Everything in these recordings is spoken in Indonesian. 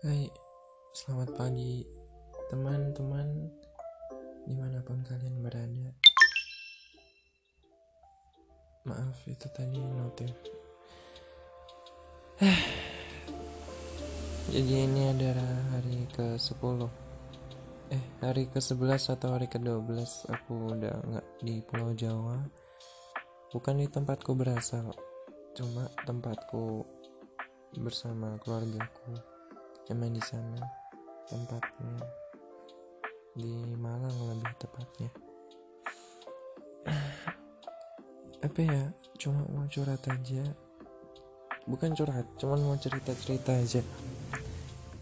Hai, selamat pagi teman-teman dimanapun kalian berada. Maaf, itu tadi notif. Jadi ini adalah hari ke-10, hari ke-11 atau hari ke-12 aku udah gak di Pulau Jawa. Bukan di tempatku berasal, cuma tempatku bersama keluargaku emang di sana, tempatnya di Malang lebih tepatnya. Cuma mau curhat aja, bukan curhat, cuman mau cerita aja.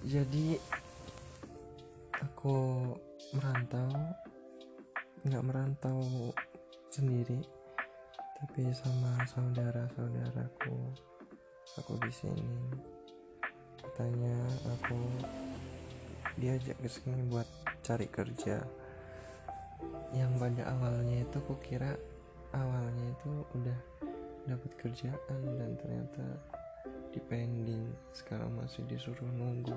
Jadi aku nggak merantau sendiri, tapi sama saudaraku. Aku di sini. Katanya aku diajak ke sini buat cari kerja. Yang pada awalnya itu kukira udah dapat kerjaan, dan ternyata dipending. Sekarang masih disuruh nunggu.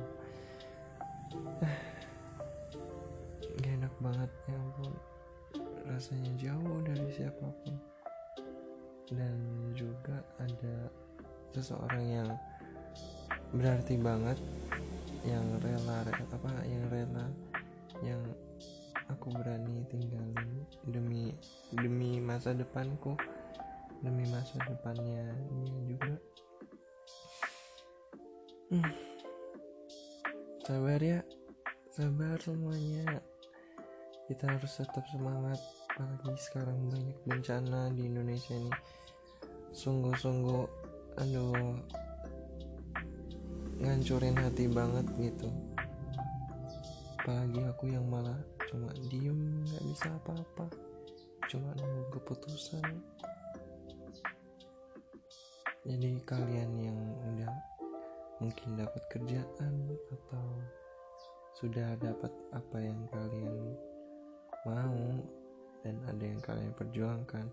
Gak enak banget, ya ampun. Rasanya jauh dari siapapun. Dan juga ada seseorang yang berarti banget, yang rela yang aku berani tinggalin demi masa depanku, demi masa depannya dia juga. Sabar ya, sabar semuanya, kita harus tetap semangat. Apalagi sekarang banyak bencana di Indonesia ini, sungguh-sungguh aduh, ngancurin hati banget gitu. Apalagi aku yang malah cuma diem, gak bisa apa-apa, cuma nunggu keputusan. Jadi kalian yang udah mungkin dapat kerjaan atau sudah dapat apa yang kalian mau dan ada yang kalian perjuangkan,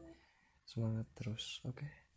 semangat terus, oke?